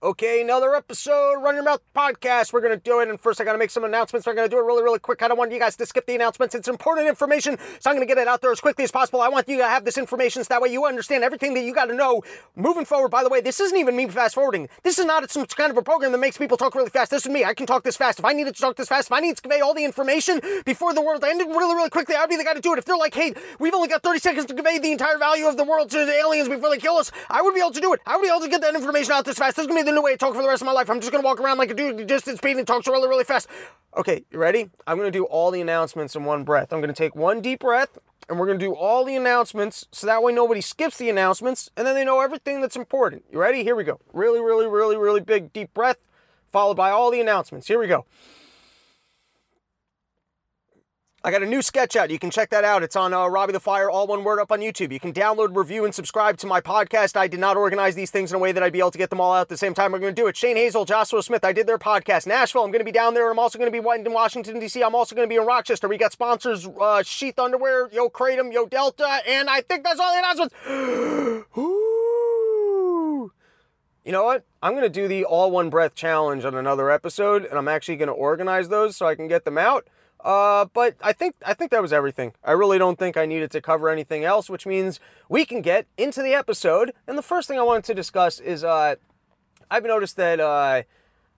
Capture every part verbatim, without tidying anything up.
Okay, another episode, Run Your Mouth podcast. We're going to do it, and first I got to make some announcements. So I'm going to do it really, really quick. I don't want you guys to skip the announcements. It's important information, so I'm going to get it out there as quickly as possible. I want you to have this information so that way you understand everything that you got to know moving forward. By the way, this isn't even me fast-forwarding. This is not some kind of a program that makes people talk really fast. This is me. I can talk this fast. If I needed to talk this fast, if I needed to convey all the information before the world ended really, really quickly, I'd be the guy to do it. If they're like, hey, we've only got thirty seconds to convey the entire value of the world to the aliens before they kill us, I would be able to do it. I would be able to get that information out this fast. This is going to be the new way I talk for the rest of my life. I'm just going to walk around like a dude at distance speed and talk really, really fast. Okay, you ready? I'm going to do all the announcements in one breath. I'm going to take one deep breath, and we're going to do all the announcements, so that way nobody skips the announcements, and then they know everything that's important. You ready? Here we go. Really, really, really, really big deep breath, followed by all the announcements. Here we go. I got a new sketch out. You can check that out. It's on uh, Robbie the Fire, all one word, up on YouTube. You can download, review, and subscribe to my podcast. I did not organize these things in a way that I'd be able to get them all out at the same time. We're going to do it. Shane Hazel, Joshua Smith, I did their podcast. Nashville, I'm going to be down there. I'm also going to be in Washington, D C. I'm also going to be in Rochester. We got sponsors, uh, Sheath Underwear, Yo Kratom, Yo Delta, and I think that's all the announcements. Ooh. You know what? I'm going to do the all one breath challenge on another episode, and I'm actually going to organize those so I can get them out. Uh, but I think, I think that was everything. I really don't think I needed to cover anything else, which means we can get into the episode. And the first thing I wanted to discuss is, uh, I've noticed that, uh,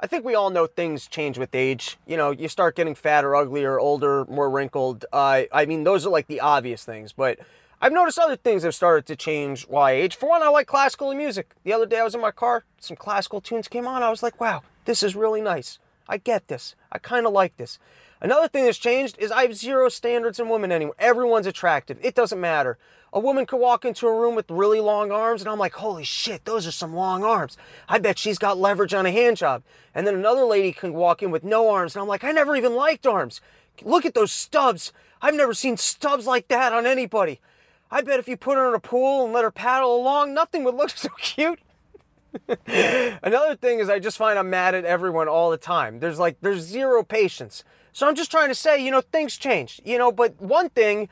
I think we all know things change with age. You know, you start getting fatter, uglier, older, more wrinkled. Uh, I mean, those are like the obvious things, but I've noticed other things have started to change while I age. For one, I like classical music. The other day I was in my car, some classical tunes came on. I was like, wow, this is really nice. I get this. I kind of like this. Another thing that's changed is I have zero standards in women anymore. Everyone's attractive. It doesn't matter. A woman could walk into a room with really long arms, and I'm like, holy shit, those are some long arms. I bet she's got leverage on a hand job. And then another lady can walk in with no arms, and I'm like, I never even liked arms. Look at those stubs. I've never seen stubs like that on anybody. I bet if you put her in a pool and let her paddle along, nothing would look so cute. Another thing is I just find I'm mad at everyone all the time. There's like, there's zero patience. So I'm just trying to say, you know, things change, you know, but one thing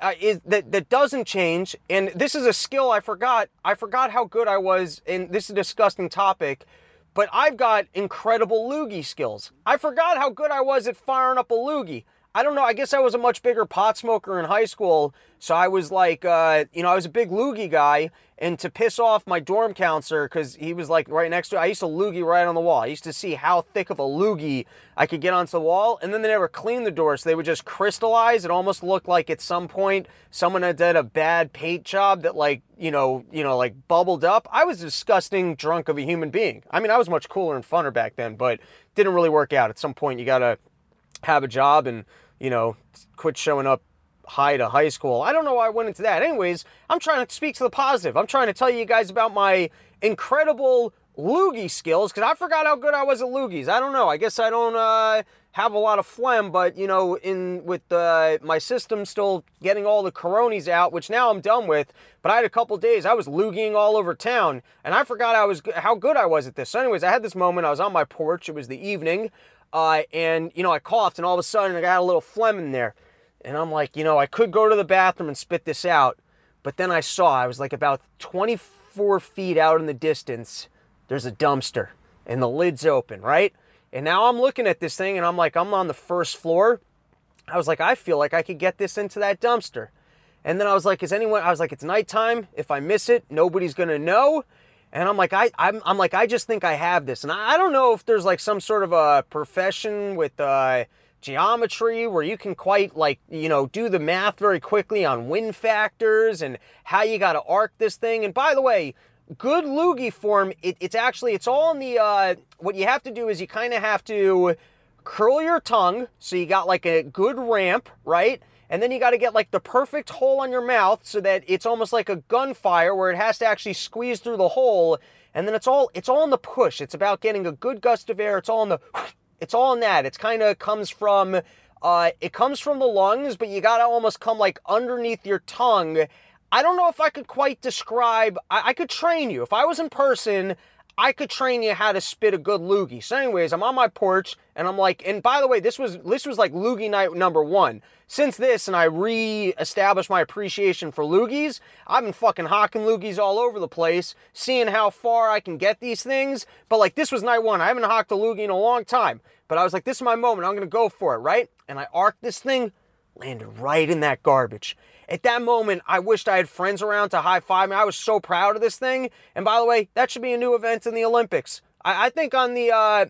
uh, is that, that doesn't change. And this is a skill I forgot. I forgot how good I was. And this is a disgusting topic, but I've got incredible loogie skills. I forgot how good I was at firing up a loogie. I don't know. I guess I was a much bigger pot smoker in high school. So I was like, uh, you know, I was a big loogie guy. And to piss off my dorm counselor, because he was like right next to it, I used to loogie right on the wall. I used to see how thick of a loogie I could get onto the wall. And then they never cleaned the door, so they would just crystallize. It almost looked like at some point someone had done a bad paint job that like, you know, you know, like bubbled up. I was a disgusting drunk of a human being. I mean, I was much cooler and funner back then, but didn't really work out. At some point, you got to have a job and, you know, quit showing up high to high school. I don't know why I went into that. Anyways, I'm trying to speak to the positive. I'm trying to tell you guys about my incredible loogie skills, because I forgot how good I was at loogies. I don't know. I guess I don't uh, have a lot of phlegm, but, you know, in with uh, my system still getting all the coronies out, which now I'm done with, but I had a couple days. I was loogieing all over town, and I forgot I was how good I was at this. So anyways, I had this moment. I was on my porch. It was the evening, uh, and, you know, I coughed, and all of a sudden I got a little phlegm in there. And I'm like, you know, I could go to the bathroom and spit this out. But then I saw, I was like about twenty-four feet out in the distance, there's a dumpster and the lid's open, right? And now I'm looking at this thing and I'm like, I'm on the first floor. I was like, I feel like I could get this into that dumpster. And then I was like, is anyone, I was like, it's nighttime. If I miss it, nobody's going to know. And I'm like, I, I'm, I'm like, I just think I have this. And I, I don't know if there's like some sort of a profession with, uh, geometry where you can quite like, you know, do the math very quickly on wind factors and how you got to arc this thing. And by the way, good loogie form, it, it's actually, it's all in the, uh, what you have to do is you kind of have to curl your tongue. So you got like a good ramp, right? And then you got to get like the perfect hole on your mouth so that it's almost like a gunfire where it has to actually squeeze through the hole. And then it's all, it's all in the push. It's about getting a good gust of air. It's all in the... It's all in that. It's kind of comes from, uh, it comes from the lungs, but you got to almost come like underneath your tongue. I don't know if I could quite describe, I, I could train you. If I was in person, I could train you how to spit a good loogie. So anyways, I'm on my porch, and I'm like, and by the way, this was this was like loogie night number one. Since this, and I re-established my appreciation for loogies, I've been fucking hawking loogies all over the place, seeing how far I can get these things. But like, this was night one. I haven't hawked a loogie in a long time. But I was like, this is my moment. I'm going to go for it, right? And I arced this thing, landed right in that garbage. At that moment, I wished I had friends around to high-five me. I was so proud of this thing. And by the way, that should be a new event in the Olympics. I, I think on the, uh,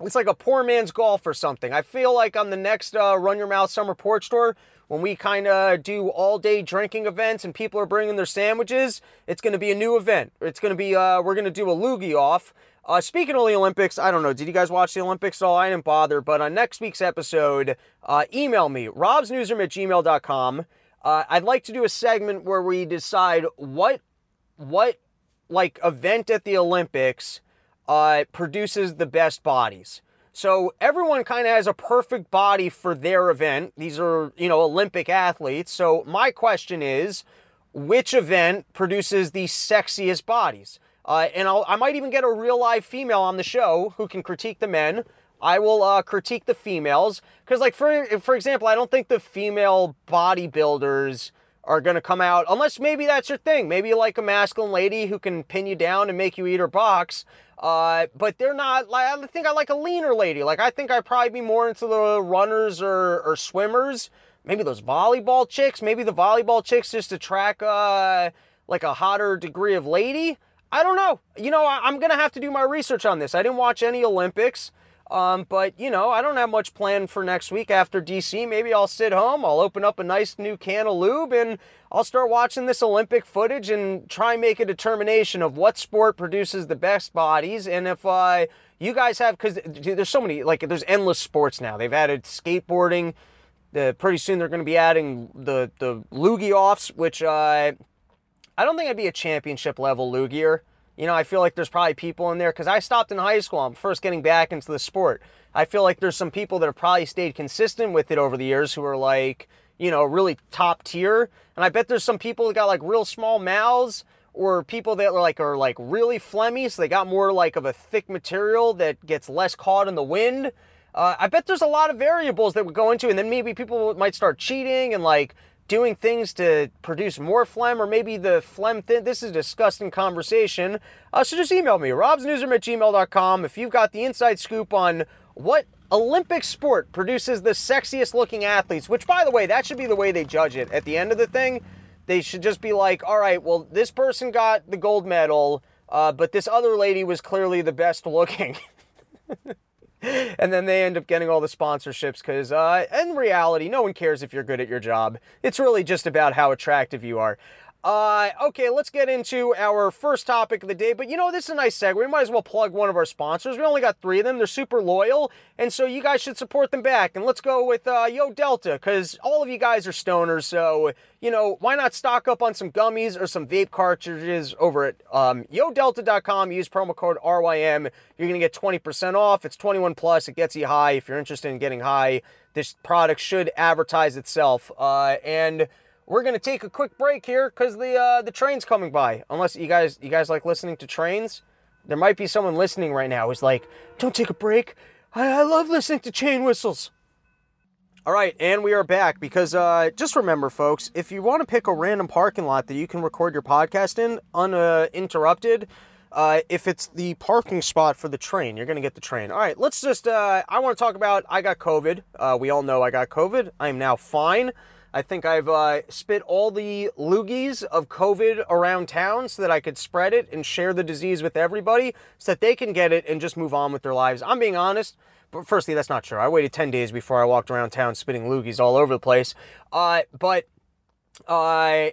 it's like a poor man's golf or something. I feel like on the next uh, Run Your Mouth Summer Porch Tour, when we kind of do all-day drinking events and people are bringing their sandwiches, it's going to be a new event. It's going to be, uh, we're going to do a loogie off. Uh, speaking of the Olympics, I don't know, did you guys watch the Olympics at all? I didn't bother, but on next week's episode, uh, email me, robsnewsroom at gmail dot com. Uh, I'd like to do a segment where we decide what, what like, event at the Olympics uh, produces the best bodies. So everyone kind of has a perfect body for their event. These are, you know, Olympic athletes. So my question is, which event produces the sexiest bodies? Uh, and I'll, I might even get a real live female on the show who can critique the men. I will uh, critique the females. Because, like, for for example, I don't think the female bodybuilders are going to come out, unless maybe that's your thing. Maybe you like a masculine lady who can pin you down and make you eat her box. Uh, but they're not, like, I think I like a leaner lady. Like, I think I'd probably be more into the runners or, or swimmers. Maybe those volleyball chicks. Maybe the volleyball chicks just attract, uh, like, a hotter degree of lady. I don't know. You know, I, I'm going to have to do my research on this. I didn't watch any Olympics. Um, but, you know, I don't have much planned for next week after D C. Maybe I'll sit home, I'll open up a nice new can of lube, and I'll start watching this Olympic footage and try and make a determination of what sport produces the best bodies. And if uh, you guys have, because there's so many, like, there's endless sports now. They've added skateboarding. The, pretty soon they're going to be adding the, the loogie-offs, which uh, I don't think I'd be a championship-level loogier. You know, I feel like there's probably people in there, because I stopped in high school. I'm first getting back into the sport. I feel like there's some people that have probably stayed consistent with it over the years who are, like, you know, really top tier. And I bet there's some people that got, like, real small mouths, or people that are, like, are, like, really phlegmy, so they got more, like, of a thick material that gets less caught in the wind. Uh, I bet there's a lot of variables that would go into it, and then maybe people might start cheating and, like, doing things to produce more phlegm, or maybe the phlegm thin. This is a disgusting conversation. Uh, so just email me, robsnewsroom at gmail dot com, if you've got the inside scoop on what Olympic sport produces the sexiest looking athletes, which, by the way, that should be the way they judge it. At the end of the thing, they should just be like, all right, well, this person got the gold medal, uh, but this other lady was clearly the best looking. And then they end up getting all the sponsorships, because uh, in reality, no one cares if you're good at your job. It's really just about how attractive you are. Uh, okay, let's get into our first topic of the day. But, you know, this is a nice segue. We might as well plug one of our sponsors. We only got three of them. They're super loyal, and so you guys should support them back. And let's go with uh, Yo Delta, because all of you guys are stoners, so, you know, why not stock up on some gummies or some vape cartridges over at um, yo delta dot com. Use promo code R Y M. You're going to get twenty percent off. It's twenty-one plus. It gets you high. If you're interested in getting high, this product should advertise itself. Uh, and... We're going to take a quick break here because the uh, the train's coming by. Unless you guys you guys like listening to trains. There might be someone listening right now who's like, don't take a break. I, I love listening to chain whistles. All right, and we are back because uh, just remember, folks, if you want to pick a random parking lot that you can record your podcast in uninterrupted, uh, if it's the parking spot for the train, you're going to get the train. All right, let's just, uh, I want to talk about, I got COVID. Uh, we all know I got COVID. I am now fine. I think I've uh, spit all the loogies of COVID around town so that I could spread it and share the disease with everybody so that they can get it and just move on with their lives. I'm being honest, but firstly, that's not true. I waited ten days before I walked around town spitting loogies all over the place. Uh, but I,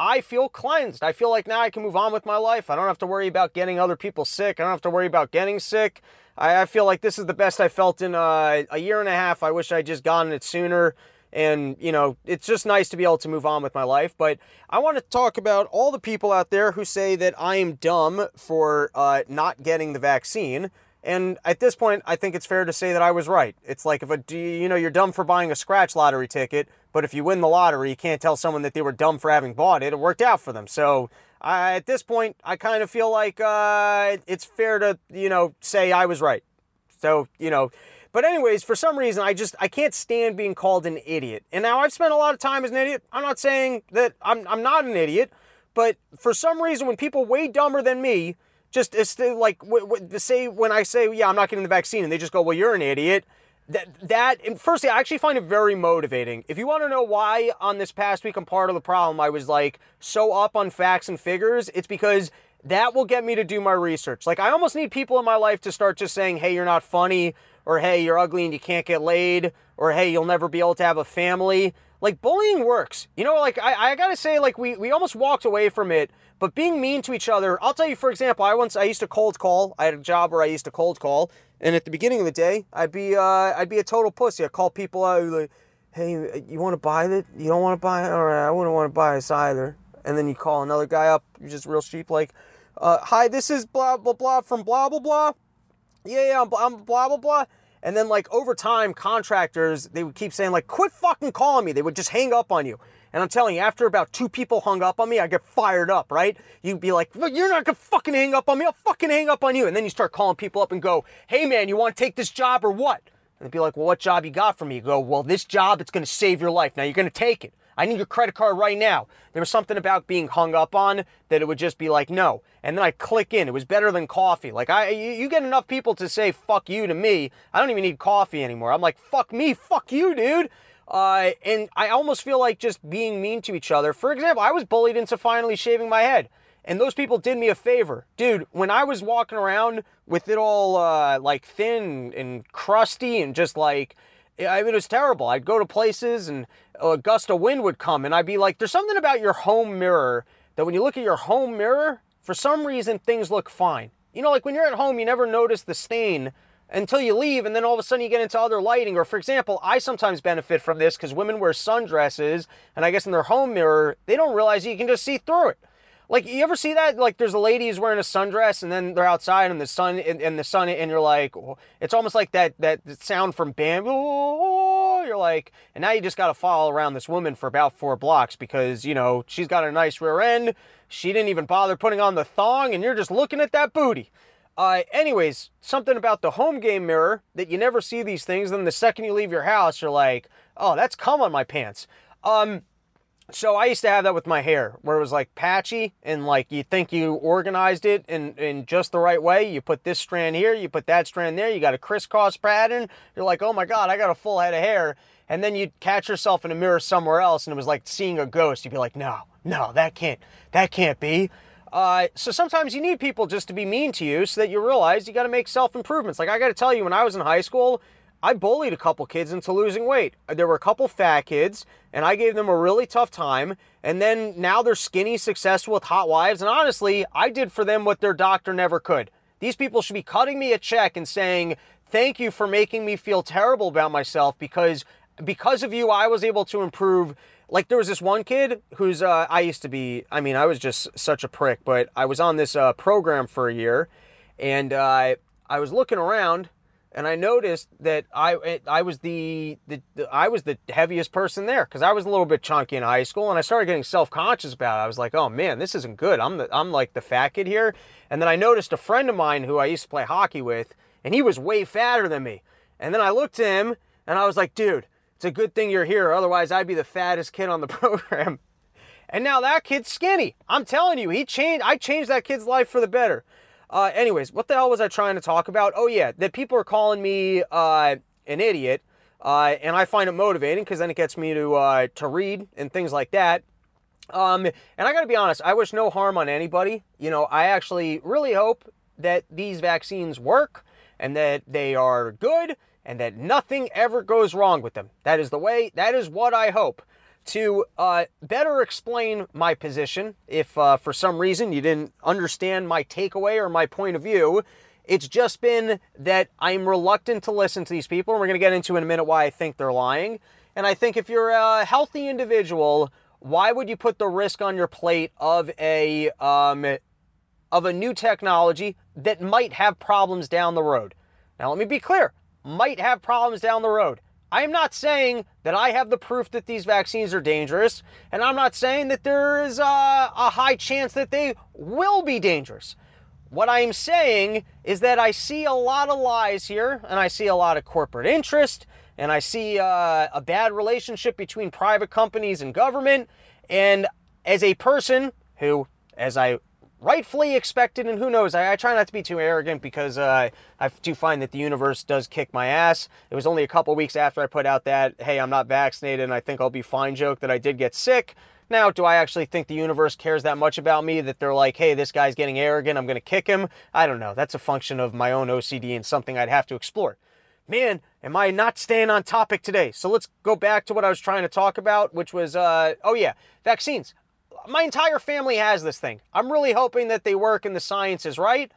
uh, I feel cleansed. I feel like now I can move on with my life. I don't have to worry about getting other people sick. I don't have to worry about getting sick. I, I feel like this is the best I felt in uh, a year and a half. I wish I'd just gotten it sooner. And, you know, it's just nice to be able to move on with my life. But I want to talk about all the people out there who say that I am dumb for uh, not getting the vaccine. And at this point, I think it's fair to say that I was right. It's like, if a, you know, you're dumb for buying a scratch lottery ticket, but if you win the lottery, you can't tell someone that they were dumb for having bought it. It worked out for them. So I, at this point, I kind of feel like uh, it's fair to, you know, say I was right. So, you know, but anyways, for some reason, I just, I can't stand being called an idiot. And now I've spent a lot of time as an idiot. I'm not saying that I'm, I'm not an idiot, but for some reason, when people way dumber than me, just it's like, w- w- say, when I say, yeah, I'm not getting the vaccine, and they just go, well, you're an idiot. That, that, and firstly, I actually find it very motivating. If you want to know why on this past week I'm part of the problem, I was like so up on facts and figures, it's because that will get me to do my research. Like, I almost need people in my life to start just saying, hey, you're not funny, or hey, you're ugly and you can't get laid, or hey, you'll never be able to have a family. Like, bullying works. You know, like, I, I gotta say, like, we, we almost walked away from it, but being mean to each other, I'll tell you, for example, I once, I used to cold call. I had a job where I used to cold call, and at the beginning of the day, I'd be, uh, I'd be a total pussy. I'd call people out, like, hey, you wanna buy it? You don't wanna buy it? All right, I wouldn't wanna buy this either. And then you call another guy up, you're just real cheap, like, uh, hi, this is blah, blah, blah, from blah, blah, blah. Yeah, yeah, I'm, I'm blah, blah, blah. And then, like, over time, contractors, they would keep saying, like, quit fucking calling me. They would just hang up on you. And I'm telling you, after about two people hung up on me, I get fired up, right? You'd be like, well, you're not going to fucking hang up on me. I'll fucking hang up on you. And then you start calling people up and go, hey, man, you want to take this job or what? And they'd be like, well, what job you got for me? You go, well, this job, it's going to save your life. Now, you're going to take it. I need your credit card right now. There was something about being hung up on that it would just be like, no. And then I click in. It was better than coffee. Like, I, you, you get enough people to say, fuck you to me. I don't even need coffee anymore. I'm like, fuck me, fuck you, dude. Uh, and I almost feel like just being mean to each other. For example, I was bullied into finally shaving my head. And those people did me a favor. Dude, when I was walking around with it all, uh, like, thin and crusty and just, like, I mean, it was terrible. I'd go to places and a gust of wind would come and I'd be like, there's something about your home mirror that when you look at your home mirror, for some reason, things look fine. You know, like when you're at home, you never notice the stain until you leave. And then all of a sudden you get into other lighting. Or for example, I sometimes benefit from this because women wear sundresses and I guess in their home mirror, they don't realize you can just see through it. Like, you ever see that? Like, there's a lady who's wearing a sundress, and then they're outside, and the sun, and, and the sun, and you're like, oh, it's almost like that that sound from Bambi. Oh, you're like, and now you just got to follow around this woman for about four blocks because, you know, she's got a nice rear end. She didn't even bother putting on the thong, and you're just looking at that booty. Uh, anyways, something about the home game mirror that you never see these things. Then the second you leave your house, you're like, oh, that's cum on my pants. Um. So I used to have that with my hair where it was like patchy and like you think you organized it in, in just the right way. You put this strand here, you put that strand there, you got a crisscross pattern. You're like, oh my God, I got a full head of hair. And then you'd catch yourself in a mirror somewhere else and it was like seeing a ghost. You'd be like, no, no, that can't, that can't be. Uh, so sometimes you need people just to be mean to you so that you realize you got to make self-improvements. Like I got to tell you, when I was in high school, I bullied a couple kids into losing weight. There were a couple fat kids, and I gave them a really tough time. And then now they're skinny, successful with hot wives. And honestly, I did for them what their doctor never could. These people should be cutting me a check and saying, thank you for making me feel terrible about myself because because of you, I was able to improve. Like there was this one kid who's, uh, I used to be, I mean, I was just such a prick, but I was on this uh, program for a year and uh, I was looking around. And I noticed that I I was the, the, the I was the heaviest person there because I was a little bit chunky in high school, and I started getting self-conscious about it. I was like, oh man, this isn't good. I'm the, I'm like the fat kid here. And then I noticed a friend of mine who I used to play hockey with, and he was way fatter than me. And then I looked at him, and I was like, dude, it's a good thing you're here. Otherwise, I'd be the fattest kid on the program. And now that kid's skinny. I'm telling you, he changed. I changed that kid's life for the better. Uh, anyways, what the hell was I trying to talk about? Oh yeah, that people are calling me uh, an idiot, uh, and I find it motivating because then it gets me to uh, to read and things like that. Um, and I gotta be honest, I wish no harm on anybody. You know, I actually really hope that these vaccines work and that they are good and that nothing ever goes wrong with them. That is the way. That is what I hope. To uh, better explain my position, if uh, for some reason you didn't understand my takeaway or my point of view, it's just been that I'm reluctant to listen to these people, and we're going to get into in a minute why I think they're lying. And I think if you're a healthy individual, why would you put the risk on your plate of a um, of a new technology that might have problems down the road? Now, let me be clear, might have problems down the road. I am not saying that I have the proof that these vaccines are dangerous, and I'm not saying that there is a, a high chance that they will be dangerous. What I am saying is that I see a lot of lies here, and I see a lot of corporate interest, and I see uh, a bad relationship between private companies and government, and as a person who, as I rightfully expected, and who knows, I, I try not to be too arrogant because uh, I do find that the universe does kick my ass. It was only a couple weeks after I put out that, hey, I'm not vaccinated and I think I'll be fine joke that I did get sick. Now, do I actually think the universe cares that much about me that they're like, hey, this guy's getting arrogant, I'm going to kick him? I don't know. That's a function of my own O C D and something I'd have to explore. Man, am I not staying on topic today? So let's go back to what I was trying to talk about, which was, uh, oh yeah, vaccines. My entire family has this thing. I'm really hoping that they work and the science is right.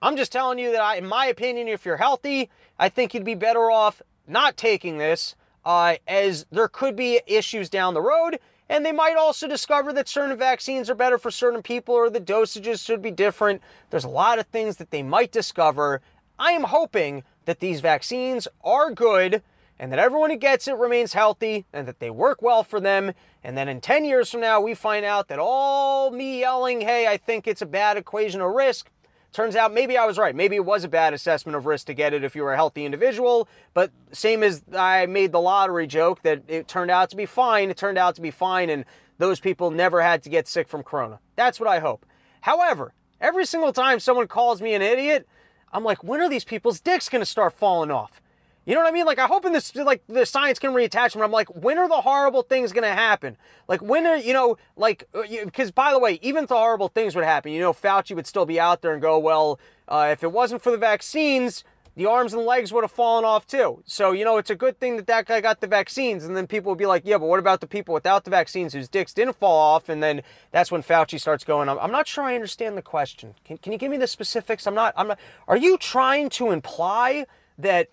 I'm just telling you that, I, in my opinion, if you're healthy, I think you'd be better off not taking this, uh, as there could be issues down the road. And they might also discover that certain vaccines are better for certain people or the dosages should be different. There's a lot of things that they might discover. I am hoping that these vaccines are good, and that everyone who gets it remains healthy, and that they work well for them, and then in ten years from now, we find out that all me yelling, hey, I think it's a bad equation of risk, turns out maybe I was right. Maybe it was a bad assessment of risk to get it if you were a healthy individual, but same as I made the lottery joke that it turned out to be fine, it turned out to be fine, and those people never had to get sick from corona. That's what I hope. However, every single time someone calls me an idiot, I'm like, when are these people's dicks gonna start falling off? You know what I mean? Like, I'm hoping this, like, the science can reattach them. I'm like, when are the horrible things going to happen? Like, when are, you know, like, because by the way, even if the horrible things would happen, you know, Fauci would still be out there and go, well, uh, if it wasn't for the vaccines, the arms and legs would have fallen off too. So, you know, it's a good thing that that guy got the vaccines. And then people would be like, yeah, but what about the people without the vaccines whose dicks didn't fall off? And then that's when Fauci starts going, I'm, I'm not sure I understand the question. Can, can you give me the specifics? I'm not, I'm not, are you trying to imply that...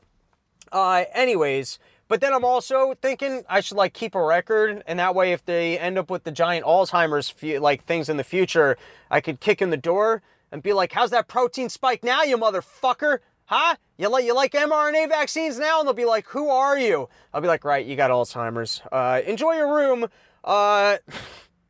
Uh, anyways, but then I'm also thinking I should, like, keep a record, and that way if they end up with the giant Alzheimer's, like, things in the future, I could kick in the door and be like, how's that protein spike now, you motherfucker? Huh? You like, you like mRNA vaccines now? And they'll be like, who are you? I'll be like, right, you got Alzheimer's. Uh, enjoy your room. Uh,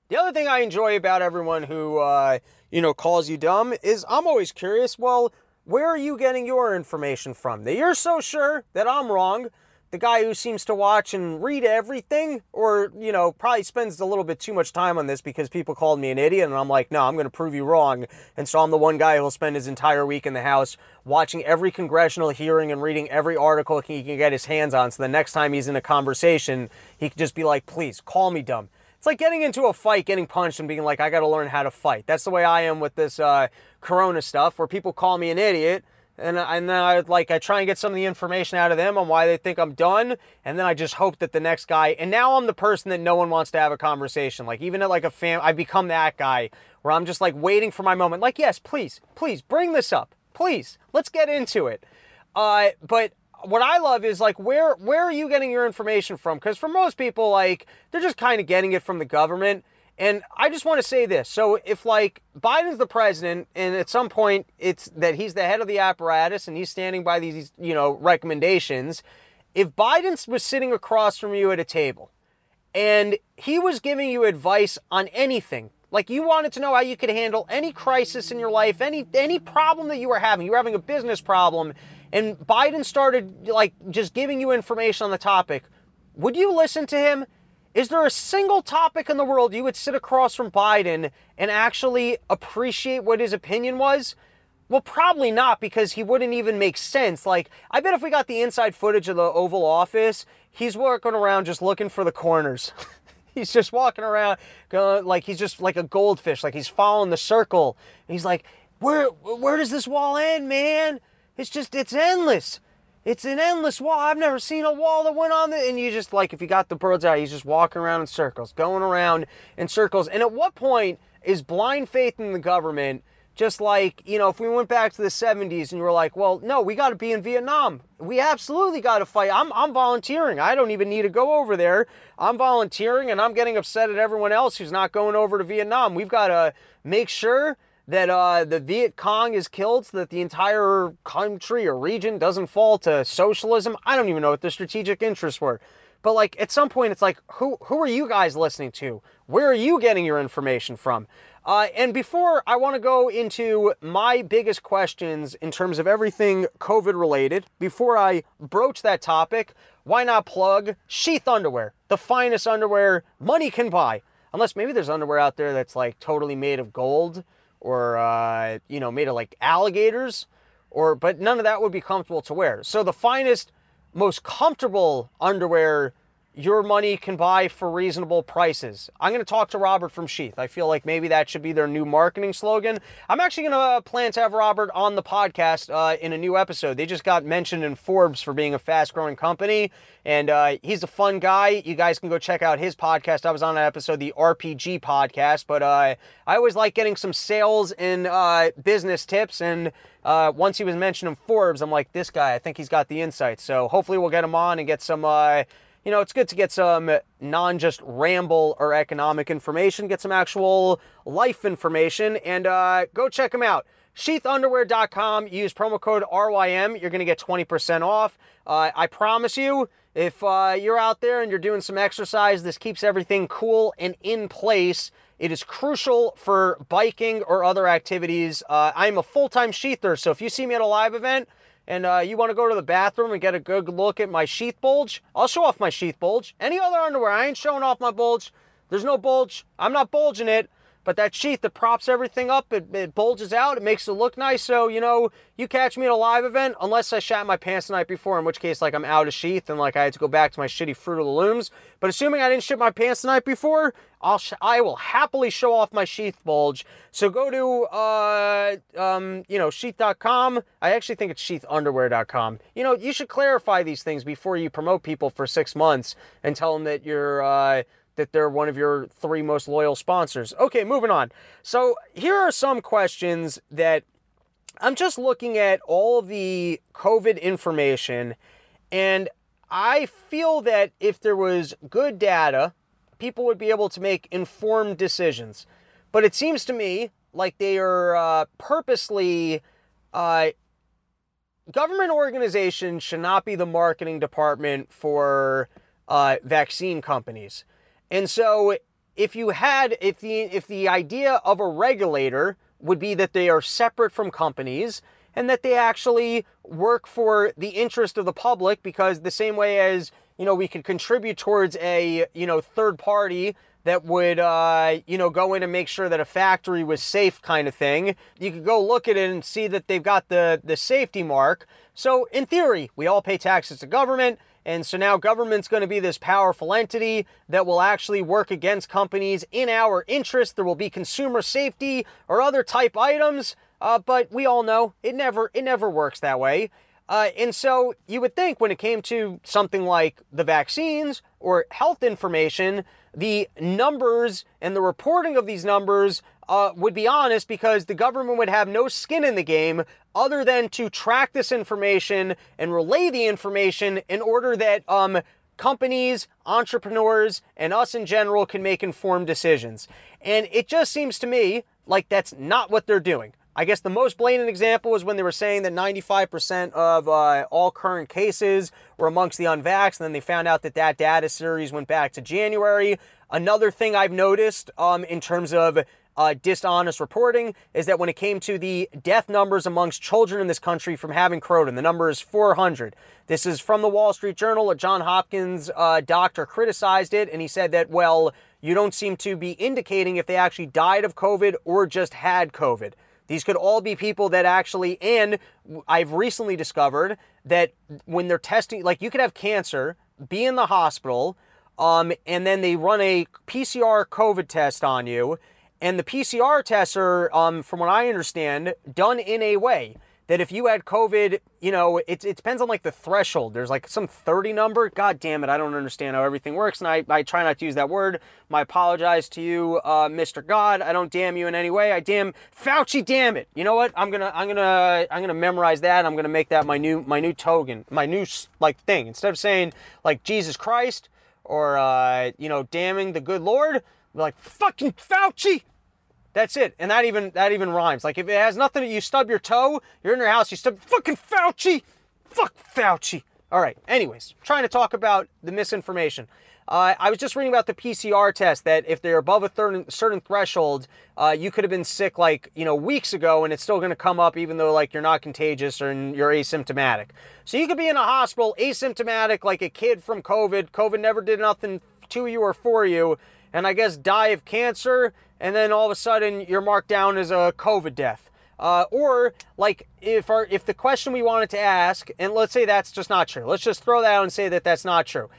the other thing I enjoy about everyone who, uh, you know, calls you dumb is I'm always curious, well, where are you getting your information from? That you're so sure that I'm wrong, the guy who seems to watch and read everything, or, you know, probably spends a little bit too much time on this because people called me an idiot, and I'm like, no, I'm going to prove you wrong. And so I'm the one guy who will spend his entire week in the House watching every congressional hearing and reading every article he can get his hands on, so the next time he's in a conversation, he can just be like, please, call me dumb. It's like getting into a fight, getting punched, and being like, I got to learn how to fight. That's the way I am with this uh, corona stuff, where people call me an idiot, and, and then I, like, I try and get some of the information out of them on why they think I'm done, and then I just hope that the next guy... And now I'm the person that no one wants to have a conversation. Like, even at, like, a fam... I've become that guy where I'm just, like, waiting for my moment. Like, yes, please, please, bring this up. Please, let's get into it. Uh, but... What I love is, like, where where are you getting your information from? Because for most people, like, they're just kind of getting it from the government. And I just want to say this. So if, like, Biden's the president, and at some point it's that he's the head of the apparatus and he's standing by these, you know, recommendations. If Biden was sitting across from you at a table and he was giving you advice on anything, like, you wanted to know how you could handle any crisis in your life, any any problem that you were having, you were having a business problem, and Biden started, like, just giving you information on the topic, would you listen to him? Is there a single topic in the world you would sit across from Biden and actually appreciate what his opinion was? Well, probably not, because he wouldn't even make sense. Like, I bet if we got the inside footage of the Oval Office, he's walking around just looking for the corners. He's just walking around, going, like, he's just like a goldfish, like he's following the circle. And he's like, where where does this wall end, man? It's just, it's endless. It's an endless wall. I've never seen a wall that went on there. And you just, like, if you got the bird's eye, he's just walking around in circles, going around in circles. And at what point is blind faith in the government just like, you know, if we went back to the seventies and you were like, well, no, we got to be in Vietnam. We absolutely got to fight. I'm, I'm volunteering. I don't even need to go over there. I'm volunteering, and I'm getting upset at everyone else who's not going over to Vietnam. We've got to make sure that uh, the Viet Cong is killed so that the entire country or region doesn't fall to socialism. I don't even know what the strategic interests were. But, like, at some point, it's like, who who are you guys listening to? Where are you getting your information from? Uh, and before I want to go into my biggest questions in terms of everything COVID-related, before I broach that topic, why not plug Sheath Underwear, the finest underwear money can buy. Unless maybe there's underwear out there that's, like, totally made of gold or, uh, you know, made of, like, alligators. or But none of that would be comfortable to wear. So the finest, most comfortable underwear your money can buy for reasonable prices. I'm going to talk to Robert from Sheath. I feel like maybe that should be their new marketing slogan. I'm actually going to uh, plan to have Robert on the podcast uh, in a new episode. They just got mentioned in Forbes for being a fast-growing company, and uh, he's a fun guy. You guys can go check out his podcast. I was on an episode, the R P G podcast, but uh, I always like getting some sales and uh, business tips, and uh, once he was mentioned in Forbes, I'm like, this guy, I think he's got the insights. So hopefully we'll get him on and get some... Uh, You know, it's good to get some non-just ramble or economic information, get some actual life information, and uh, go check them out. sheath underwear dot com, use promo code R Y M, you're going to get twenty percent off. Uh, I promise you, if uh, you're out there and you're doing some exercise, this keeps everything cool and in place. It is crucial for biking or other activities. Uh, I'm a full-time sheather, so if you see me at a live event, and uh, you want to go to the bathroom and get a good look at my sheath bulge, I'll show off my sheath bulge. Any other underwear, I ain't showing off my bulge. There's no bulge. I'm not bulging it. But that sheath that props everything up, it, it bulges out, it makes it look nice. So, you know, you catch me at a live event, unless I shat my pants the night before, in which case, like, I'm out of sheath and, like, I had to go back to my shitty Fruit of the Looms. But assuming I didn't shit my pants the night before, I'll sh- I will happily show off my sheath bulge. So go to, uh, um, you know, sheath dot com. I actually think it's sheath underwear dot com. You know, you should clarify these things before you promote people for six months and tell them that you're, uh, that they're one of your three most loyal sponsors. Okay, moving on. So here are some questions that I'm just looking at all the COVID information, and I feel that if there was good data, people would be able to make informed decisions. But it seems to me like they are uh, purposely... Uh, government organizations should not be the marketing department for uh, vaccine companies. And so if you had, if the if the idea of a regulator would be that they are separate from companies and that they actually work for the interest of the public, because the same way as, you know, we could contribute towards a, you know, third party that would, uh, you know, go in and make sure that a factory was safe kind of thing, you could go look at it and see that they've got the, the safety mark. So in theory, we all pay taxes to government. And so now government's going to be this powerful entity that will actually work against companies in our interest. There will be consumer safety or other type items, uh, but we all know it never it never works that way. Uh, and so you would think when it came to something like the vaccines or health information, the numbers and the reporting of these numbers uh, would be honest, because the government would have no skin in the game other than to track this information and relay the information in order that um, companies, entrepreneurs, and us in general can make informed decisions. And it just seems to me like that's not what they're doing. I guess the most blatant example was when they were saying that ninety-five percent of uh, all current cases were amongst the unvaxxed, and then they found out that that data series went back to January. Another thing I've noticed um, in terms of uh, dishonest reporting is that when it came to the death numbers amongst children in this country from having Croton, the number is four hundred. This is from the Wall Street Journal. A Johns Hopkins uh, doctor criticized it, and he said that, well, you don't seem to be indicating if they actually died of COVID or just had COVID. These could all be people that actually, and I've recently discovered that when they're testing, like, you could have cancer, be in the hospital, um, and then they run a P C R COVID test on you, and the P C R tests are, um, from what I understand, done in a way that if you had COVID, you know, it, it depends on, like, the threshold. There's, like, some thirty number. God damn it, I don't understand how everything works, and I, I try not to use that word. My apologize to you, uh, Mister God. I don't damn you in any way. I damn Fauci, damn it. You know what? I'm gonna, I'm gonna, I'm gonna memorize that, and I'm gonna make that my new, my new token, my new, like, thing. Instead of saying, like, Jesus Christ, or, uh, you know, damning the good Lord, we're like, fucking Fauci! That's it. And that even that even rhymes. Like, if it has nothing, you stub your toe, you're in your house, you stub... Fucking Fauci! Fuck Fauci! All right. Anyways, trying to talk about the misinformation. Uh, I was just reading about the P C R test, that if they're above a thir- certain threshold, uh, you could have been sick, like, you know, weeks ago, and it's still going to come up even though, like, you're not contagious or you're asymptomatic. So you could be in a hospital, asymptomatic, like a kid from COVID. COVID never did nothing to you or for you, and I guess die of cancer, and then all of a sudden you're marked down as a COVID death. Uh, or, like, if our, if the question we wanted to ask, and let's say that's just not true. Let's just throw that out and say that that's not true.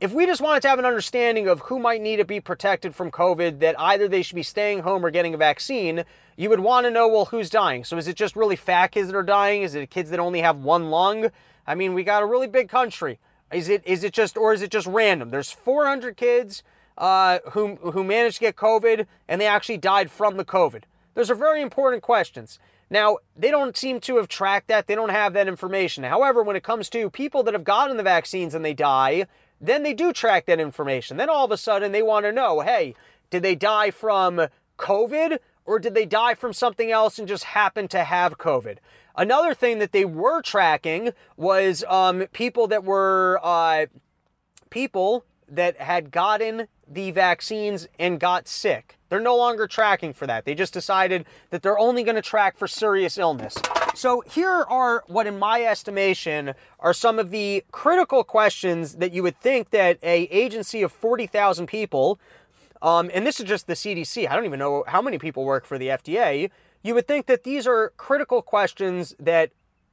If we just wanted to have an understanding of who might need to be protected from COVID, that either they should be staying home or getting a vaccine, you would want to know, well, who's dying? So is it just really fat kids that are dying? Is it kids that only have one lung? I mean, we got a really big country. Is it is it just, or is it just random? There's four hundred kids uh, who, who managed to get COVID, and they actually died from the COVID. Those are very important questions. Now, they don't seem to have tracked that. They don't have that information. However, when it comes to people that have gotten the vaccines and they die, then they do track that information. Then all of a sudden they want to know, hey, did they die from COVID or did they die from something else and just happen to have COVID? Another thing that they were tracking was um, people that were uh, people that had gotten the vaccines and got sick. They're no longer tracking for that. They just decided that they're only going to track for serious illness. So here are what, in my estimation, are some of the critical questions that you would think that a agency of forty thousand people, um, and this is just the C D C, I don't even know how many people work for the F D A, you would think that these are critical questions that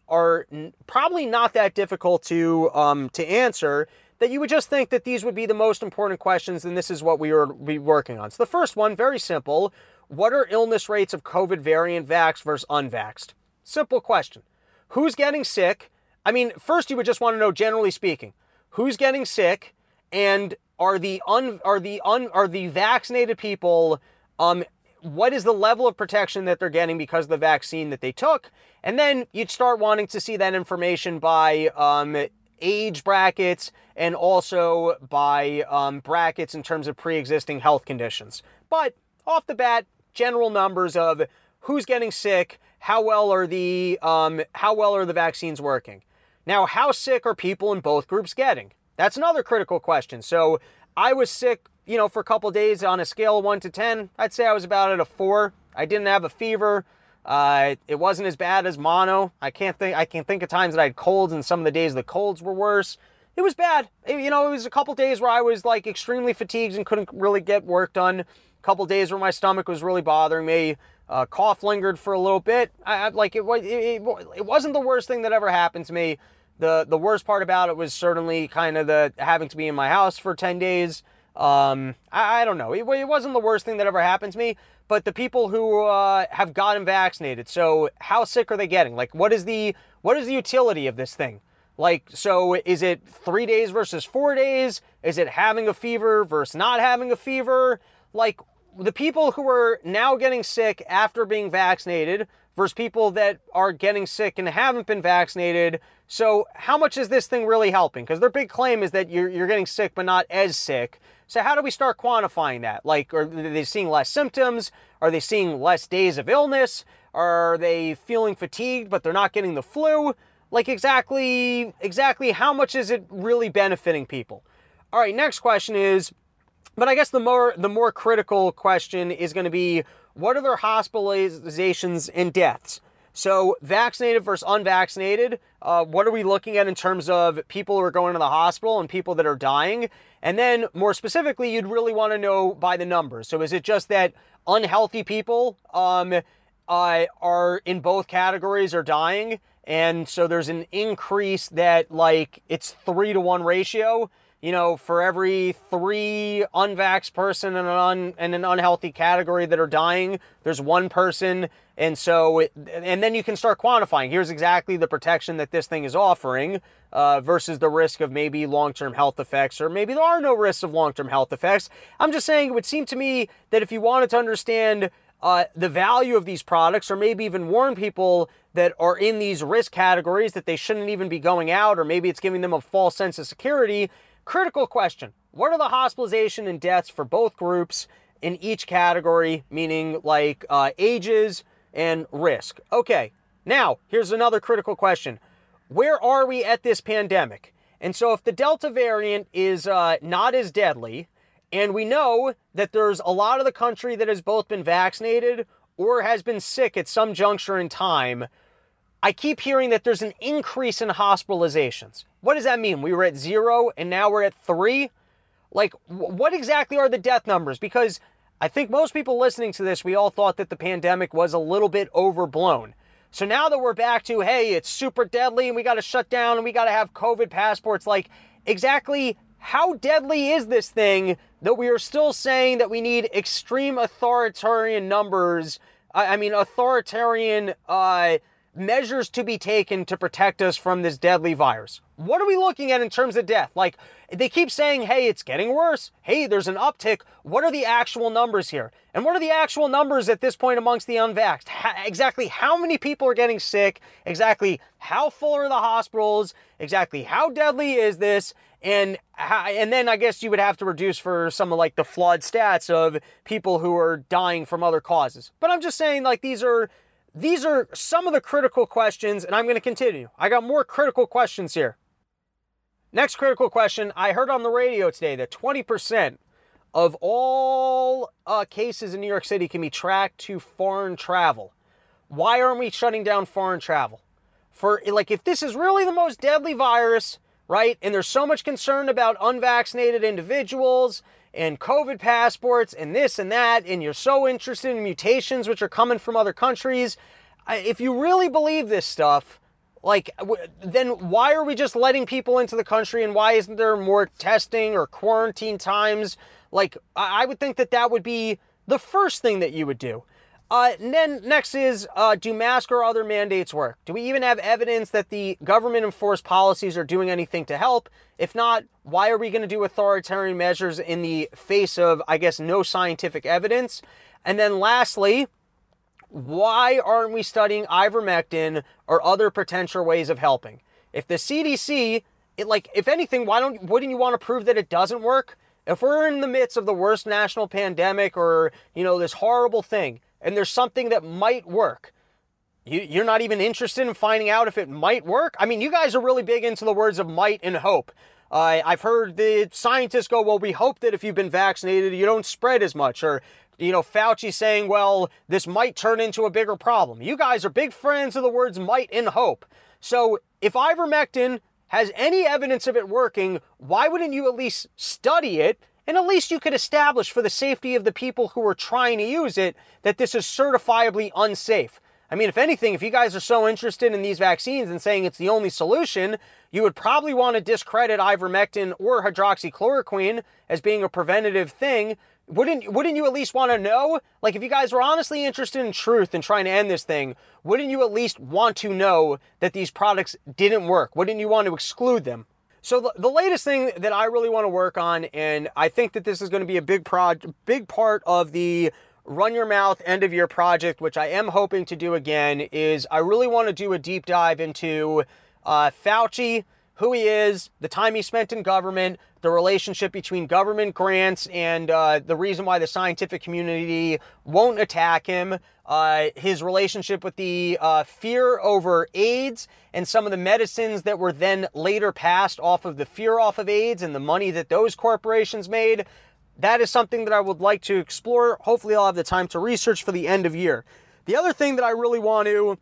are n- probably not that difficult to um, to answer, that you would just think that these would be the most important questions, and this is what we were be working on. So the first one, very simple, what are illness rates of COVID variant vaxxed versus unvaxxed? Simple question. Who's getting sick? I mean, first you would just want to know, generally speaking, who's getting sick, and are the un, are the un, are the vaccinated people, um, what is the level of protection that they're getting because of the vaccine that they took? And then you'd start wanting to see that information by um, age brackets, and also by um, brackets in terms of pre-existing health conditions. But off the bat, general numbers of who's getting sick, how well are the um, how well are the vaccines working? Now, how sick are people in both groups getting? That's another critical question. So I was sick, you know, for a couple days on a scale of one to ten. I'd say I was about at a four. I didn't have a fever. Uh, it wasn't as bad as mono. I can't think, I can think of times that I had colds, and some of the days the colds were worse. It was bad. It, you know, it was a couple days where I was like extremely fatigued and couldn't really get work done. A couple days where my stomach was really bothering me. Uh, cough lingered for a little bit. I, I like it was, it, it, it wasn't the worst thing that ever happened to me. The, the worst part about it was certainly kind of the having to be in my house for ten days. Um, I, I don't know. It, it wasn't the worst thing that ever happened to me. But the people who uh, have gotten vaccinated, so how sick are they getting? Like, what is the what is the utility of this thing? Like, so is it three days versus four days? Is it having a fever versus not having a fever? Like, the people who are now getting sick after being vaccinated versus people that are getting sick and haven't been vaccinated. So how much is this thing really helping? Because their big claim is that you're you're getting sick but not as sick. So how do we start quantifying that? Like, are they seeing less symptoms? Are they seeing less days of illness? Are they feeling fatigued, but they're not getting the flu? Like, exactly, exactly how much is it really benefiting people? All right, next question is, but I guess the more the more critical question is going to be, what are their hospitalizations and deaths? So vaccinated versus unvaccinated, uh, what are we looking at in terms of people who are going to the hospital and people that are dying? And then more specifically, you'd really want to know by the numbers. So is it just that unhealthy people um, uh, are in both categories are dying? And so there's an increase that, like, it's three to one ratio, you know, for every three unvaxxed person in an, un, in an unhealthy category that are dying, there's one person. And so, it, and then you can start quantifying, here's exactly the protection that this thing is offering uh, versus the risk of maybe long-term health effects, or maybe there are no risks of long-term health effects. I'm just saying, it would seem to me that if you wanted to understand Uh, the value of these products, or maybe even warn people that are in these risk categories that they shouldn't even be going out, or maybe it's giving them a false sense of security. Critical question. What are the hospitalization and deaths for both groups? in each category, meaning like uh, ages and risk. Okay, now here's another critical question. Where are we at this pandemic? And so if the Delta variant is uh, not as deadly, and we know that there's a lot of the country that has both been vaccinated or has been sick at some juncture in time, I keep hearing that there's an increase in hospitalizations. What does that mean? We were at zero and now we're at three? Like, what exactly are the death numbers? Because I think most people listening to this, we all thought that the pandemic was a little bit overblown. So now that we're back to, hey, it's super deadly and we got to shut down and we got to have COVID passports, like, exactly how deadly is this thing that we are still saying that we need extreme authoritarian numbers, I, I mean, authoritarian uh, measures to be taken to protect us from this deadly virus? What are we looking at in terms of death? Like, they keep saying, hey, it's getting worse. Hey, there's an uptick. What are the actual numbers here? And what are the actual numbers at this point amongst the unvaxxed? How, exactly how many people are getting sick? Exactly how full are the hospitals? Exactly how deadly is this? And how, and then I guess you would have to reduce for some of like the flawed stats of people who are dying from other causes. But I'm just saying, like, these are These are some of the critical questions, and I'm going to continue. I got more critical questions here. Next critical question, I heard on the radio today that twenty percent of all uh, cases in New York City can be tracked to foreign travel. Why aren't we shutting down foreign travel? For, like, if this is really the most deadly virus, right, and there's so much concern about unvaccinated individuals and COVID passports and this and that, and you're so interested in mutations which are coming from other countries, if you really believe this stuff, like, then why are we just letting people into the country, and why isn't there more testing or quarantine times? Like, I would think that that would be the first thing that you would do. Uh, and then next is, uh, do masks or other mandates work? Do we even have evidence that the government-enforced policies are doing anything to help? If not, why are we going to do authoritarian measures in the face of, I guess, no scientific evidence? And then lastly, why aren't we studying ivermectin or other potential ways of helping? If the C D C, it, like, if anything, why don't wouldn't you want to prove that it doesn't work? If we're in the midst of the worst national pandemic or, you know, this horrible thing, and there's something that might work, You, you're not even interested in finding out if it might work? I mean, you guys are really big into the words of might and hope. Uh, I've heard the scientists go, well, we hope that if you've been vaccinated, you don't spread as much. Or, you know, Fauci saying, well, this might turn into a bigger problem. You guys are big friends of the words might and hope. So if ivermectin has any evidence of it working, why wouldn't you at least study it? And at least you could establish for the safety of the people who are trying to use it that this is certifiably unsafe. I mean, if anything, if you guys are so interested in these vaccines and saying it's the only solution, you would probably want to discredit ivermectin or hydroxychloroquine as being a preventative thing. Wouldn't, wouldn't you at least want to know? Like, if you guys were honestly interested in truth and trying to end this thing, wouldn't you at least want to know that these products didn't work? Wouldn't you want to exclude them? So the latest thing that I really want to work on, and I think that this is going to be a big proj- big part of the Run Your Mouth end of year project, which I am hoping to do again, is I really want to do a deep dive into uh, Fauci, who he is, the time he spent in government, the relationship between government grants and uh, the reason why the scientific community won't attack him, uh, his relationship with the uh, fear over AIDS and some of the medicines that were then later passed off of the fear off of AIDS and the money that those corporations made. That is something that I would like to explore. Hopefully I'll have the time to research for the end of year. The other thing that I really want to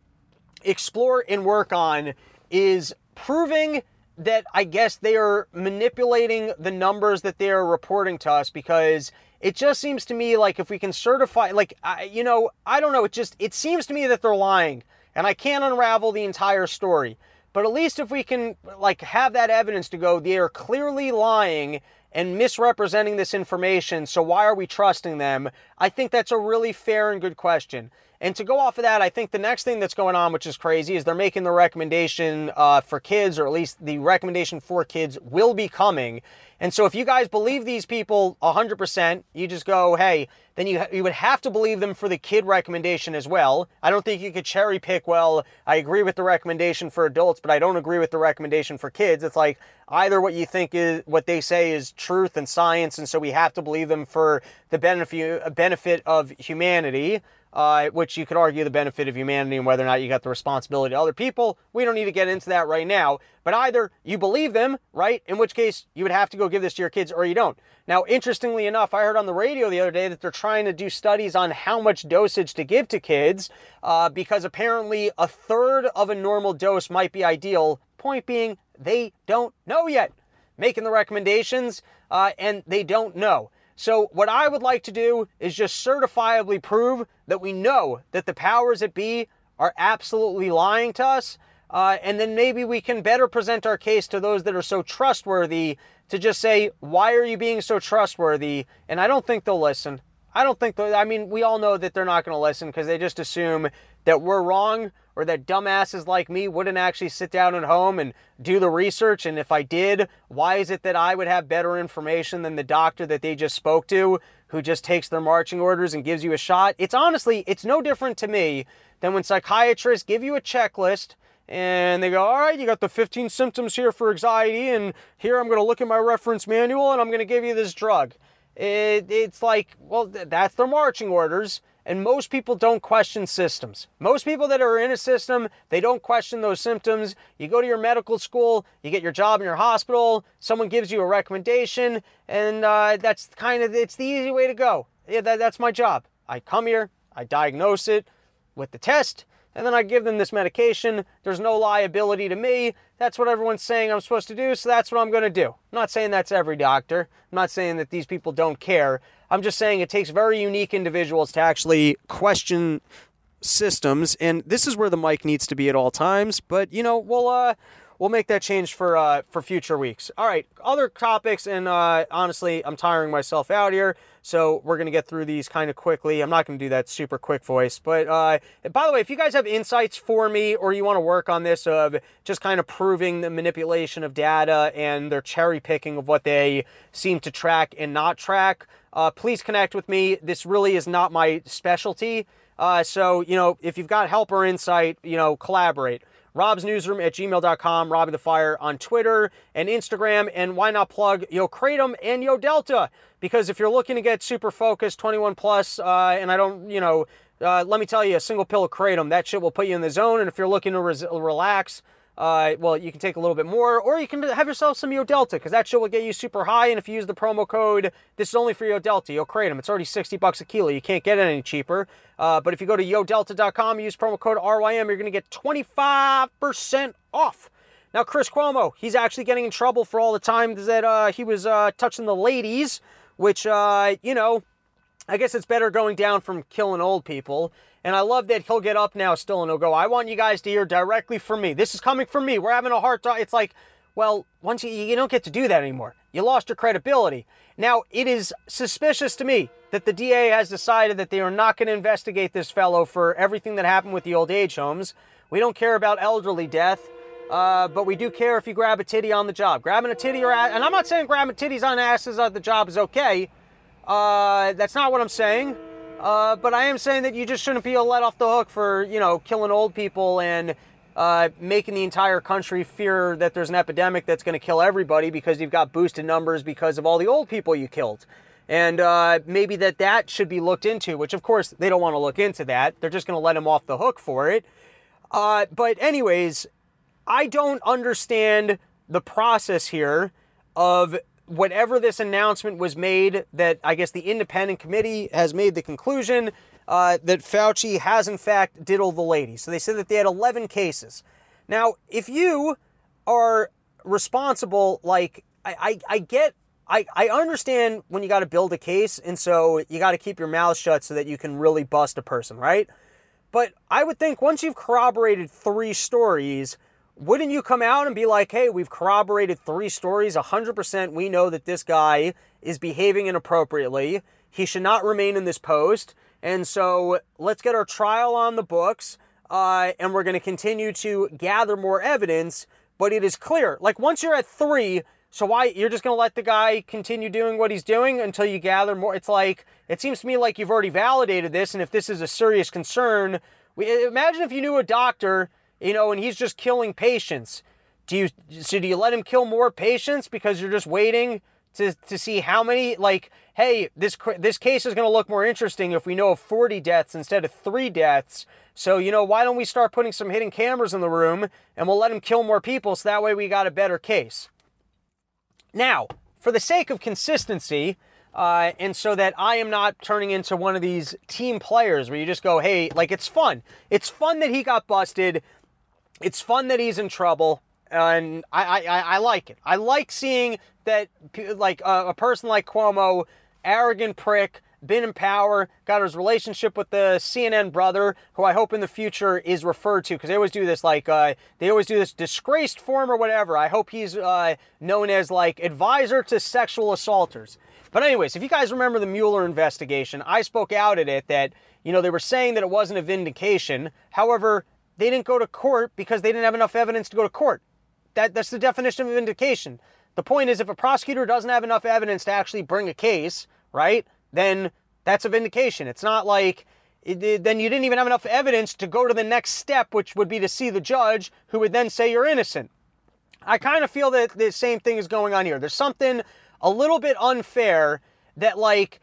explore and work on is proving that I guess they are manipulating the numbers that they are reporting to us, because it just seems to me like if we can certify, like, I, you know, I don't know, it just, it seems to me that they're lying, and I can't unravel the entire story. But at least if we can, like, have that evidence to go, they are clearly lying and misrepresenting this information, so why are we trusting them? I think that's a really fair and good question. And to go off of that, I think the next thing that's going on, which is crazy, is they're making the recommendation uh, for kids, or at least the recommendation for kids will be coming. And so if you guys believe these people one hundred percent, you just go, hey, then you, you would have to believe them for the kid recommendation as well. I don't think you could cherry pick, well, I agree with the recommendation for adults, but I don't agree with the recommendation for kids. It's like either what you think is, what they say is truth and science, and so we have to believe them for the benefit, benefit of humanity, uh, which you could argue the benefit of humanity and whether or not you got the responsibility to other people. We don't need to get into that right now. But either you believe them, right, in which case you would have to go give this to your kids, or you don't. Now, interestingly enough, I heard on the radio the other day that they're trying to do studies on how much dosage to give to kids uh, because apparently a third of a normal dose might be ideal. Point being, they don't know yet. Making the recommendations, uh, and they don't know. So what I would like to do is just certifiably prove that we know that the powers that be are absolutely lying to us. Uh, and then maybe we can better present our case to those that are so trustworthy to just say, why are you being so trustworthy? And I don't think they'll listen. I don't think they'll, I mean, we all know that they're not going to listen because they just assume that we're wrong or that dumbasses like me wouldn't actually sit down at home and do the research. And if I did, why is it that I would have better information than the doctor that they just spoke to who just takes their marching orders and gives you a shot? It's honestly, it's no different to me than when psychiatrists give you a checklist and they go, all right, you got the fifteen symptoms here for anxiety, and here I'm going to look at my reference manual and I'm going to give you this drug. It, it's like, well, th- that's their marching orders. And most people don't question systems. Most people that are in a system, they don't question those symptoms. You go to your medical school, you get your job in your hospital, someone gives you a recommendation, and uh, that's kind of, it's the easy way to go. Yeah, that, that's my job. I come here, I diagnose it with the test, and then I give them this medication. There's no liability to me. That's what everyone's saying I'm supposed to do, so that's what I'm going to do. I'm not saying that's every doctor. I'm not saying that these people don't care. I'm just saying it takes very unique individuals to actually question systems, and this is where the mic needs to be at all times. But, you know, we'll uh, we'll make that change for uh, for future weeks. All right, other topics, and uh, honestly, I'm tiring myself out here. So we're going to get through these kind of quickly. I'm not going to do that super quick voice. But uh, by the way, if you guys have insights for me or you want to work on this of just kind of proving the manipulation of data and their cherry picking of what they seem to track and not track, uh, please connect with me. This really is not my specialty. Uh, so, you know, if you've got help or insight, you know, collaborate. robsnewsroom at gmail dot com, Robbie the Fire on Twitter and Instagram, and why not plug Yo Kratom and Yo Delta? Because if you're looking to get super focused, twenty-one plus, uh, and I don't, you know, uh, let me tell you, a single pill of Kratom, that shit will put you in the zone, and if you're looking to res- relax, uh, well, you can take a little bit more, or you can have yourself some Yo Delta, because that shit will get you super high, and if you use the promo code, this is only for Yo Delta, Yo Kratom, it's already sixty bucks a kilo, you can't get it any cheaper. Uh, but if you go to yo delta dot com, use promo code R Y M, you're going to get twenty-five percent off. Now, Chris Cuomo, he's actually getting in trouble for all the time that uh, he was uh, touching the ladies, which, uh, you know, I guess it's better going down from killing old people. And I love that he'll get up now still and he'll go, I want you guys to hear directly from me. This is coming from me. We're having a hard time. It's like, well, once you, you don't get to do that anymore. You lost your credibility. Now, it is suspicious to me that the D A has decided that they are not going to investigate this fellow for everything that happened with the old age homes. We don't care about elderly death, uh, but we do care if you grab a titty on the job. Grabbing a titty or ass, and I'm not saying grabbing titties on asses on the job is okay. Uh, that's not what I'm saying. Uh, but I am saying that you just shouldn't be let off the hook for, you know, killing old people and Uh, making the entire country fear that there's an epidemic that's going to kill everybody because you've got boosted numbers because of all the old people you killed. And uh, maybe that that should be looked into, which of course they don't want to look into that. They're just going to let him off the hook for it. Uh, but anyways, I don't understand the process here of whatever this announcement was made that I guess the independent committee has made the conclusion Uh, that Fauci has, in fact, diddled the lady. So they said that they had eleven cases. Now, if you are responsible, like, I, I, I get, I, I understand when you got to build a case, and so you got to keep your mouth shut so that you can really bust a person, right? But I would think once you've corroborated three stories, wouldn't you come out and be like, hey, we've corroborated three stories, one hundred percent we know that this guy is behaving inappropriately, he should not remain in this post, And so let's get our trial on the books, uh, and we're going to continue to gather more evidence. But it is clear, like once you're at three, so why, you're just going to let the guy continue doing what he's doing until you gather more? It's like, it seems to me like you've already validated this. And if this is a serious concern, we, imagine if you knew a doctor, you know, and he's just killing patients. Do you, so do you let him kill more patients because you're just waiting to, to see how many, like, hey, this, this case is going to look more interesting if we know of forty deaths instead of three deaths. So, you know, why don't we start putting some hidden cameras in the room and we'll let him kill more people. So that way we got a better case. Now, for the sake of consistency, uh, and so that I am not turning into one of these team players where you just go, hey, like, it's fun. It's fun that he got busted. It's fun that he's in trouble. And I, I, I like it. I like seeing that, like, uh, a person like Cuomo, arrogant prick, been in power, got his relationship with the C N N brother, who I hope in the future is referred to, because they always do this, like, uh, they always do this disgraced form or whatever. I hope he's uh, known as, like, advisor to sexual assaulters. But anyways, if you guys remember the Mueller investigation, I spoke out at it that, you know, they were saying that it wasn't a vindication. However, they didn't go to court because they didn't have enough evidence to go to court. That, that's the definition of vindication. The point is, if a prosecutor doesn't have enough evidence to actually bring a case, right, then that's a vindication. It's not like, it, it, then you didn't even have enough evidence to go to the next step, which would be to see the judge, who would then say you're innocent. I kind of feel that the same thing is going on here. There's something a little bit unfair that, like,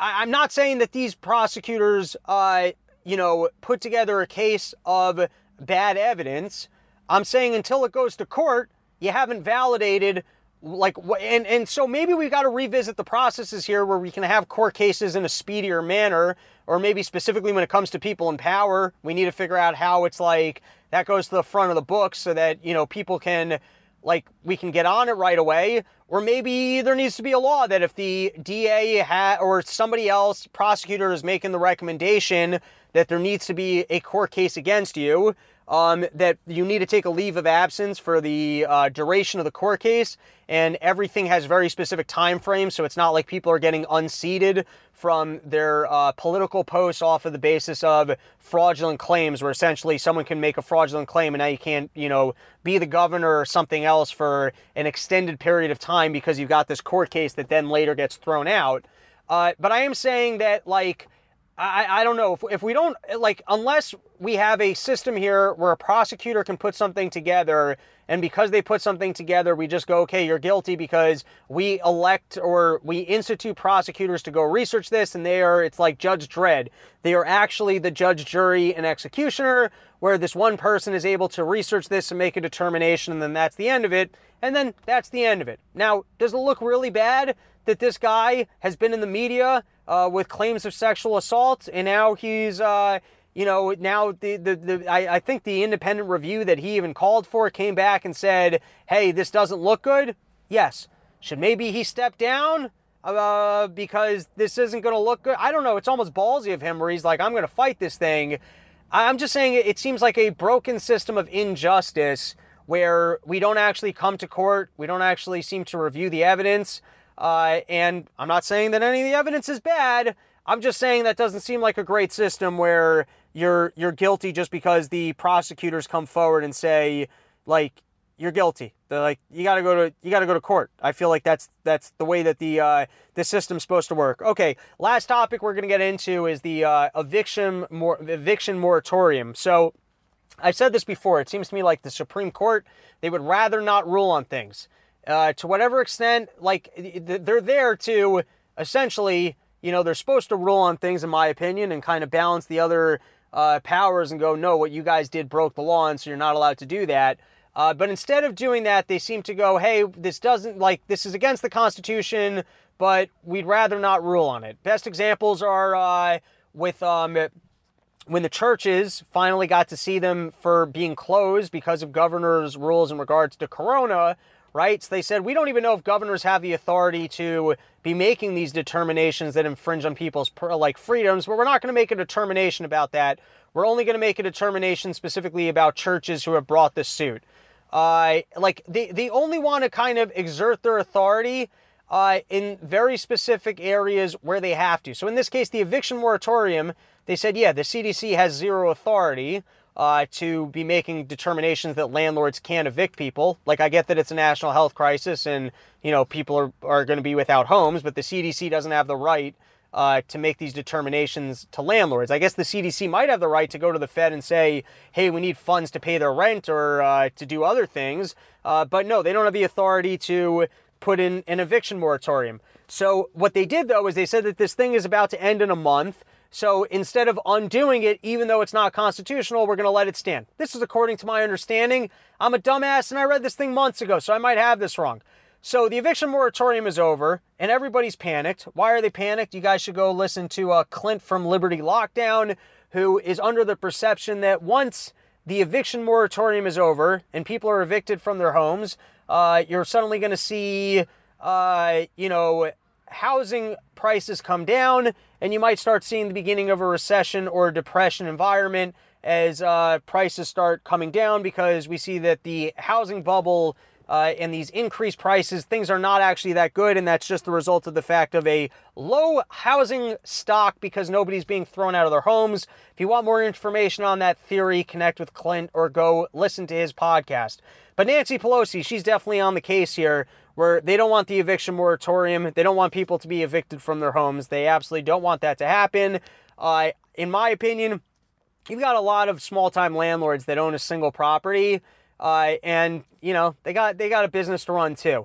I, I'm not saying that these prosecutors, uh, you know, put together a case of bad evidence. I'm saying until it goes to court, you haven't validated, like, and, and so maybe we've got to revisit the processes here where we can have court cases in a speedier manner, or maybe specifically when it comes to people in power, we need to figure out how it's like, that goes to the front of the book so that, you know, people can, like, we can get on it right away. Or maybe there needs to be a law that if the D A ha- or somebody else, prosecutor, is making the recommendation that there needs to be a court case against you, Um, that you need to take a leave of absence for the uh, duration of the court case, and everything has very specific time frames, so it's not like people are getting unseated from their uh, political posts off of the basis of fraudulent claims, where essentially someone can make a fraudulent claim and now you can't, you know, be the governor or something else for an extended period of time because you've got this court case that then later gets thrown out. Uh, but I am saying that, like, I, I don't know if, if we don't, like, unless we have a system here where a prosecutor can put something together, and because they put something together, we just go, okay, you're guilty because we elect or we institute prosecutors to go research this, and they are, it's like Judge Dredd. They are actually the judge, jury, and executioner, where this one person is able to research this and make a determination, and then that's the end of it. And then that's the end of it. Now, does it look really bad that this guy has been in the media uh, with claims of sexual assault, and now he's, uh, you know, now the the, the I, I think the independent review that he even called for came back and said, hey, this doesn't look good? Yes. Should maybe he step down uh, because this isn't going to look good? I don't know. It's almost ballsy of him where he's like, I'm going to fight this thing. I'm just saying it seems like a broken system of injustice where we don't actually come to court, we don't actually seem to review the evidence, uh, and I'm not saying that any of the evidence is bad, I'm just saying that doesn't seem like a great system where you're you're guilty just because the prosecutors come forward and say, like, you're guilty. They're like, you gotta go to you gotta go to court. I feel like that's that's the way that the uh, the system's supposed to work. Okay, last topic we're gonna get into is the uh, eviction mor- eviction moratorium. So, I've said this before, it seems to me like the Supreme Court, they would rather not rule on things. Uh, to whatever extent, like, they're there to, essentially, you know, they're supposed to rule on things, in my opinion, and kind of balance the other uh, powers and go, no, what you guys did broke the law, and so you're not allowed to do that. Uh, but instead of doing that, they seem to go, hey, this doesn't, like, this is against the Constitution, but we'd rather not rule on it. Best examples are uh, with... Um, when the churches finally got to see them for being closed because of governor's rules in regards to corona, right? So they said, we don't even know if governors have the authority to be making these determinations that infringe on people's, like, freedoms, but we're not going to make a determination about that. We're only going to make a determination specifically about churches who have brought this suit. Uh, like, they, they only want to kind of exert their authority uh, in very specific areas where they have to. So in this case, the eviction moratorium, they said, yeah, the C D C has zero authority uh, to be making determinations that landlords can't evict people. Like, I get that it's a national health crisis and, you know, people are, are going to be without homes, but the C D C doesn't have the right Uh, to make these determinations to landlords. I guess the C D C might have the right to go to the Fed and say, hey, we need funds to pay their rent or uh, to do other things. Uh, but no, they don't have the authority to put in an eviction moratorium. So what they did, though, is they said that this thing is about to end in a month. So instead of undoing it, even though it's not constitutional, we're going to let it stand. This is according to my understanding. I'm a dumbass and I read this thing months ago, so I might have this wrong. So the eviction moratorium is over and everybody's panicked. Why are they panicked? You guys should go listen to uh, Clint from Liberty Lockdown, who is under the perception that once the eviction moratorium is over and people are evicted from their homes, uh, you're suddenly going to see, uh, you know, housing prices come down and you might start seeing the beginning of a recession or a depression environment as uh, prices start coming down, because we see that the housing bubble Uh, and these increased prices, things are not actually that good, and that's just the result of the fact of a low housing stock because nobody's being thrown out of their homes. If you want more information on that theory, connect with Clint or go listen to his podcast. But Nancy Pelosi, she's definitely on the case here, where they don't want the eviction moratorium. They don't want people to be evicted from their homes. They absolutely don't want that to happen. Uh, in my opinion, you've got a lot of small-time landlords that own a single property. Uh, and, you know, they got they got a business to run, too.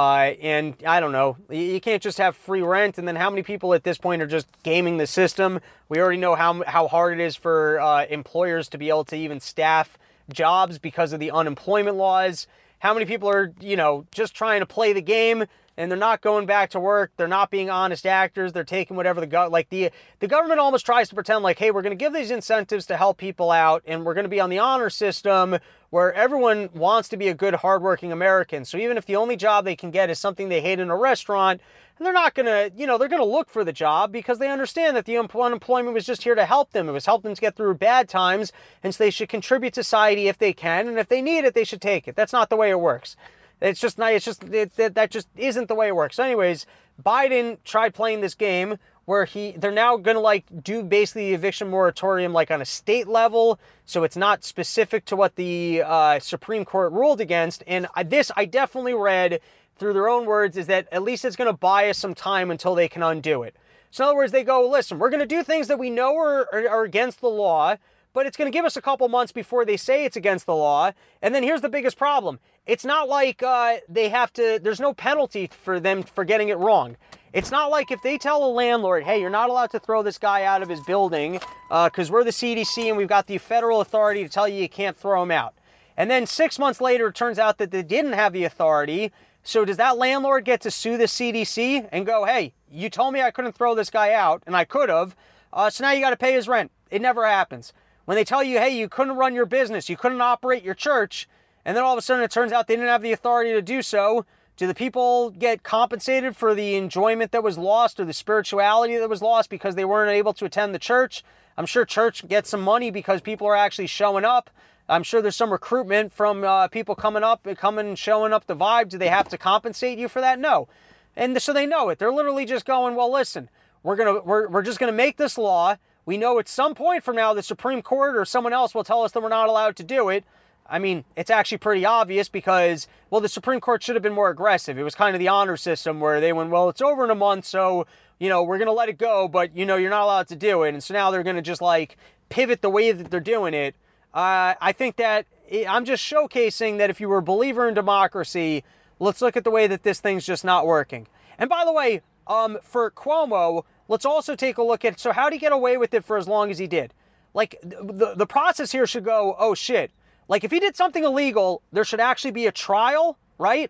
Uh, and I don't know, you can't just have free rent. And then how many people at this point are just gaming the system? We already know how, how hard it is for uh, employers to be able to even staff jobs because of the unemployment laws. How many people are, you know, just trying to play the game and they're not going back to work? They're not being honest actors. They're taking whatever the go- like the the government almost tries to pretend like, hey, we're going to give these incentives to help people out, and we're going to be on the honor system where everyone wants to be a good, hardworking American. So even if the only job they can get is something they hate in a restaurant, and they're not going to, you know, they're going to look for the job because they understand that the un- unemployment was just here to help them. It was helping them to get through bad times, and so they should contribute to society if they can, and if they need it, they should take it. That's not the way it works. It's just not, it's just, it, that, that just isn't the way it works. So anyways, Biden tried playing this game where he, they're now going to like do basically the eviction moratorium like on a state level. So it's not specific to what the uh, Supreme Court ruled against. And I, this I definitely read through their own words is that at least it's going to buy us some time until they can undo it. So in other words, they go, listen, we're going to do things that we know are, are, are against the law, but it's going to give us a couple months before they say it's against the law. And then here's the biggest problem. It's not like uh, they have to, there's no penalty for them for getting it wrong. It's not like if they tell a landlord, hey, you're not allowed to throw this guy out of his building because uh, we're the C D C and we've got the federal authority to tell you you can't throw him out. And then six months later, it turns out that they didn't have the authority. So does that landlord get to sue the C D C and go, hey, you told me I couldn't throw this guy out and I could have. Uh, so now you got to pay his rent. It never happens. When they tell you, hey, you couldn't run your business, you couldn't operate your church, and then all of a sudden it turns out they didn't have the authority to do so, do the people get compensated for the enjoyment that was lost or the spirituality that was lost because they weren't able to attend the church? I'm sure church gets some money because people are actually showing up. I'm sure there's some recruitment from uh, people coming up and coming, showing up the vibe. Do they have to compensate you for that? No. And so they know it. They're literally just going, well, listen, we're gonna, we're, we're just going to make this law. We know at some point from now the Supreme Court or someone else will tell us that we're not allowed to do it. I mean, it's actually pretty obvious because, well, the Supreme Court should have been more aggressive. It was kind of the honor system where they went, well, it's over in a month, so, you know, we're going to let it go, but, you know, you're not allowed to do it. And so now they're going to just, like, pivot the way that they're doing it. Uh, I think that it, I'm just showcasing that if you were a believer in democracy, let's look at the way that this thing's just not working. And by the way, um, for Cuomo, let's also take a look at, so how did he get away with it for as long as he did? Like, the the process here should go, oh, shit. Like, if he did something illegal, there should actually be a trial, right?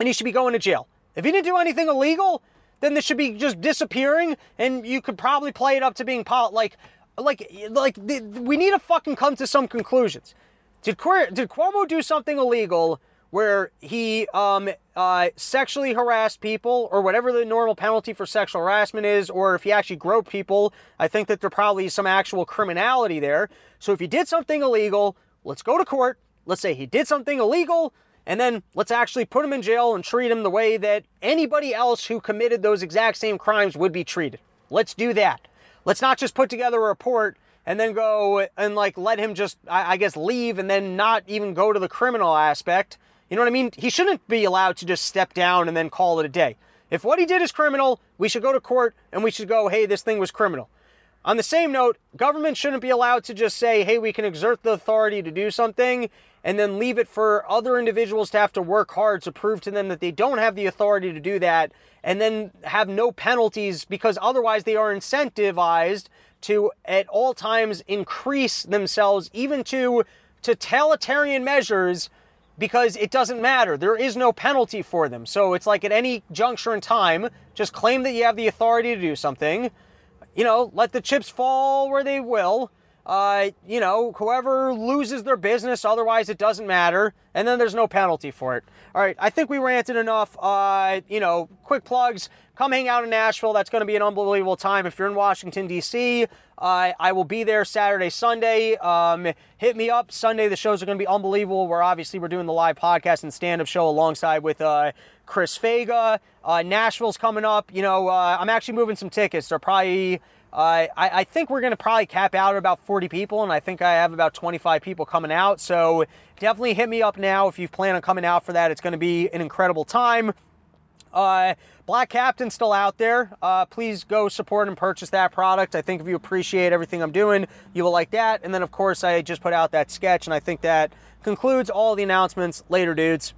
And he should be going to jail. If he didn't do anything illegal, then this should be just disappearing, and you could probably play it up to being, pol- like, like, like the, we need to fucking come to some conclusions. Did, Qu- did Cuomo do something illegal where he um, uh, sexually harassed people or whatever the normal penalty for sexual harassment is, or if he actually groped people? I think that there probably is some actual criminality there. So if he did something illegal, let's go to court. Let's say he did something illegal and then let's actually put him in jail and treat him the way that anybody else who committed those exact same crimes would be treated. Let's do that. Let's not just put together a report and then go and like let him just, I guess, leave and then not even go to the criminal aspect. You know what I mean? He shouldn't be allowed to just step down and then call it a day. If what he did is criminal, we should go to court and we should go, hey, this thing was criminal. On the same note, government shouldn't be allowed to just say, hey, we can exert the authority to do something and then leave it for other individuals to have to work hard to prove to them that they don't have the authority to do that and then have no penalties, because otherwise they are incentivized to at all times increase themselves even to totalitarian measures, because it doesn't matter. There is no penalty for them. So it's like at any juncture in time, just claim that you have the authority to do something. You know, let the chips fall where they will. Uh, you know, whoever loses their business, otherwise it doesn't matter. And then there's no penalty for it. All right, I think we ranted enough. Uh, you know, quick plugs. Come hang out in Nashville. That's going to be an unbelievable time. If you're in Washington, D C, uh, I will be there Saturday, Sunday. Um, hit me up. Sunday, the shows are going to be unbelievable. We're obviously, we're doing the live podcast and stand-up show alongside with uh, Chris Fega. Uh, Nashville's coming up. You know, uh, I'm actually moving some tickets. They're probably... Uh, I, I think we're going to probably cap out at about forty people, and I think I have about twenty-five people coming out. So definitely hit me up now if you plan on coming out for that. It's going to be an incredible time. Uh, Black Captain's still out there. Uh, please go support and purchase that product. I think if you appreciate everything I'm doing, you will like that. And then, of course, I just put out that sketch, and I think that concludes all the announcements. Later, dudes.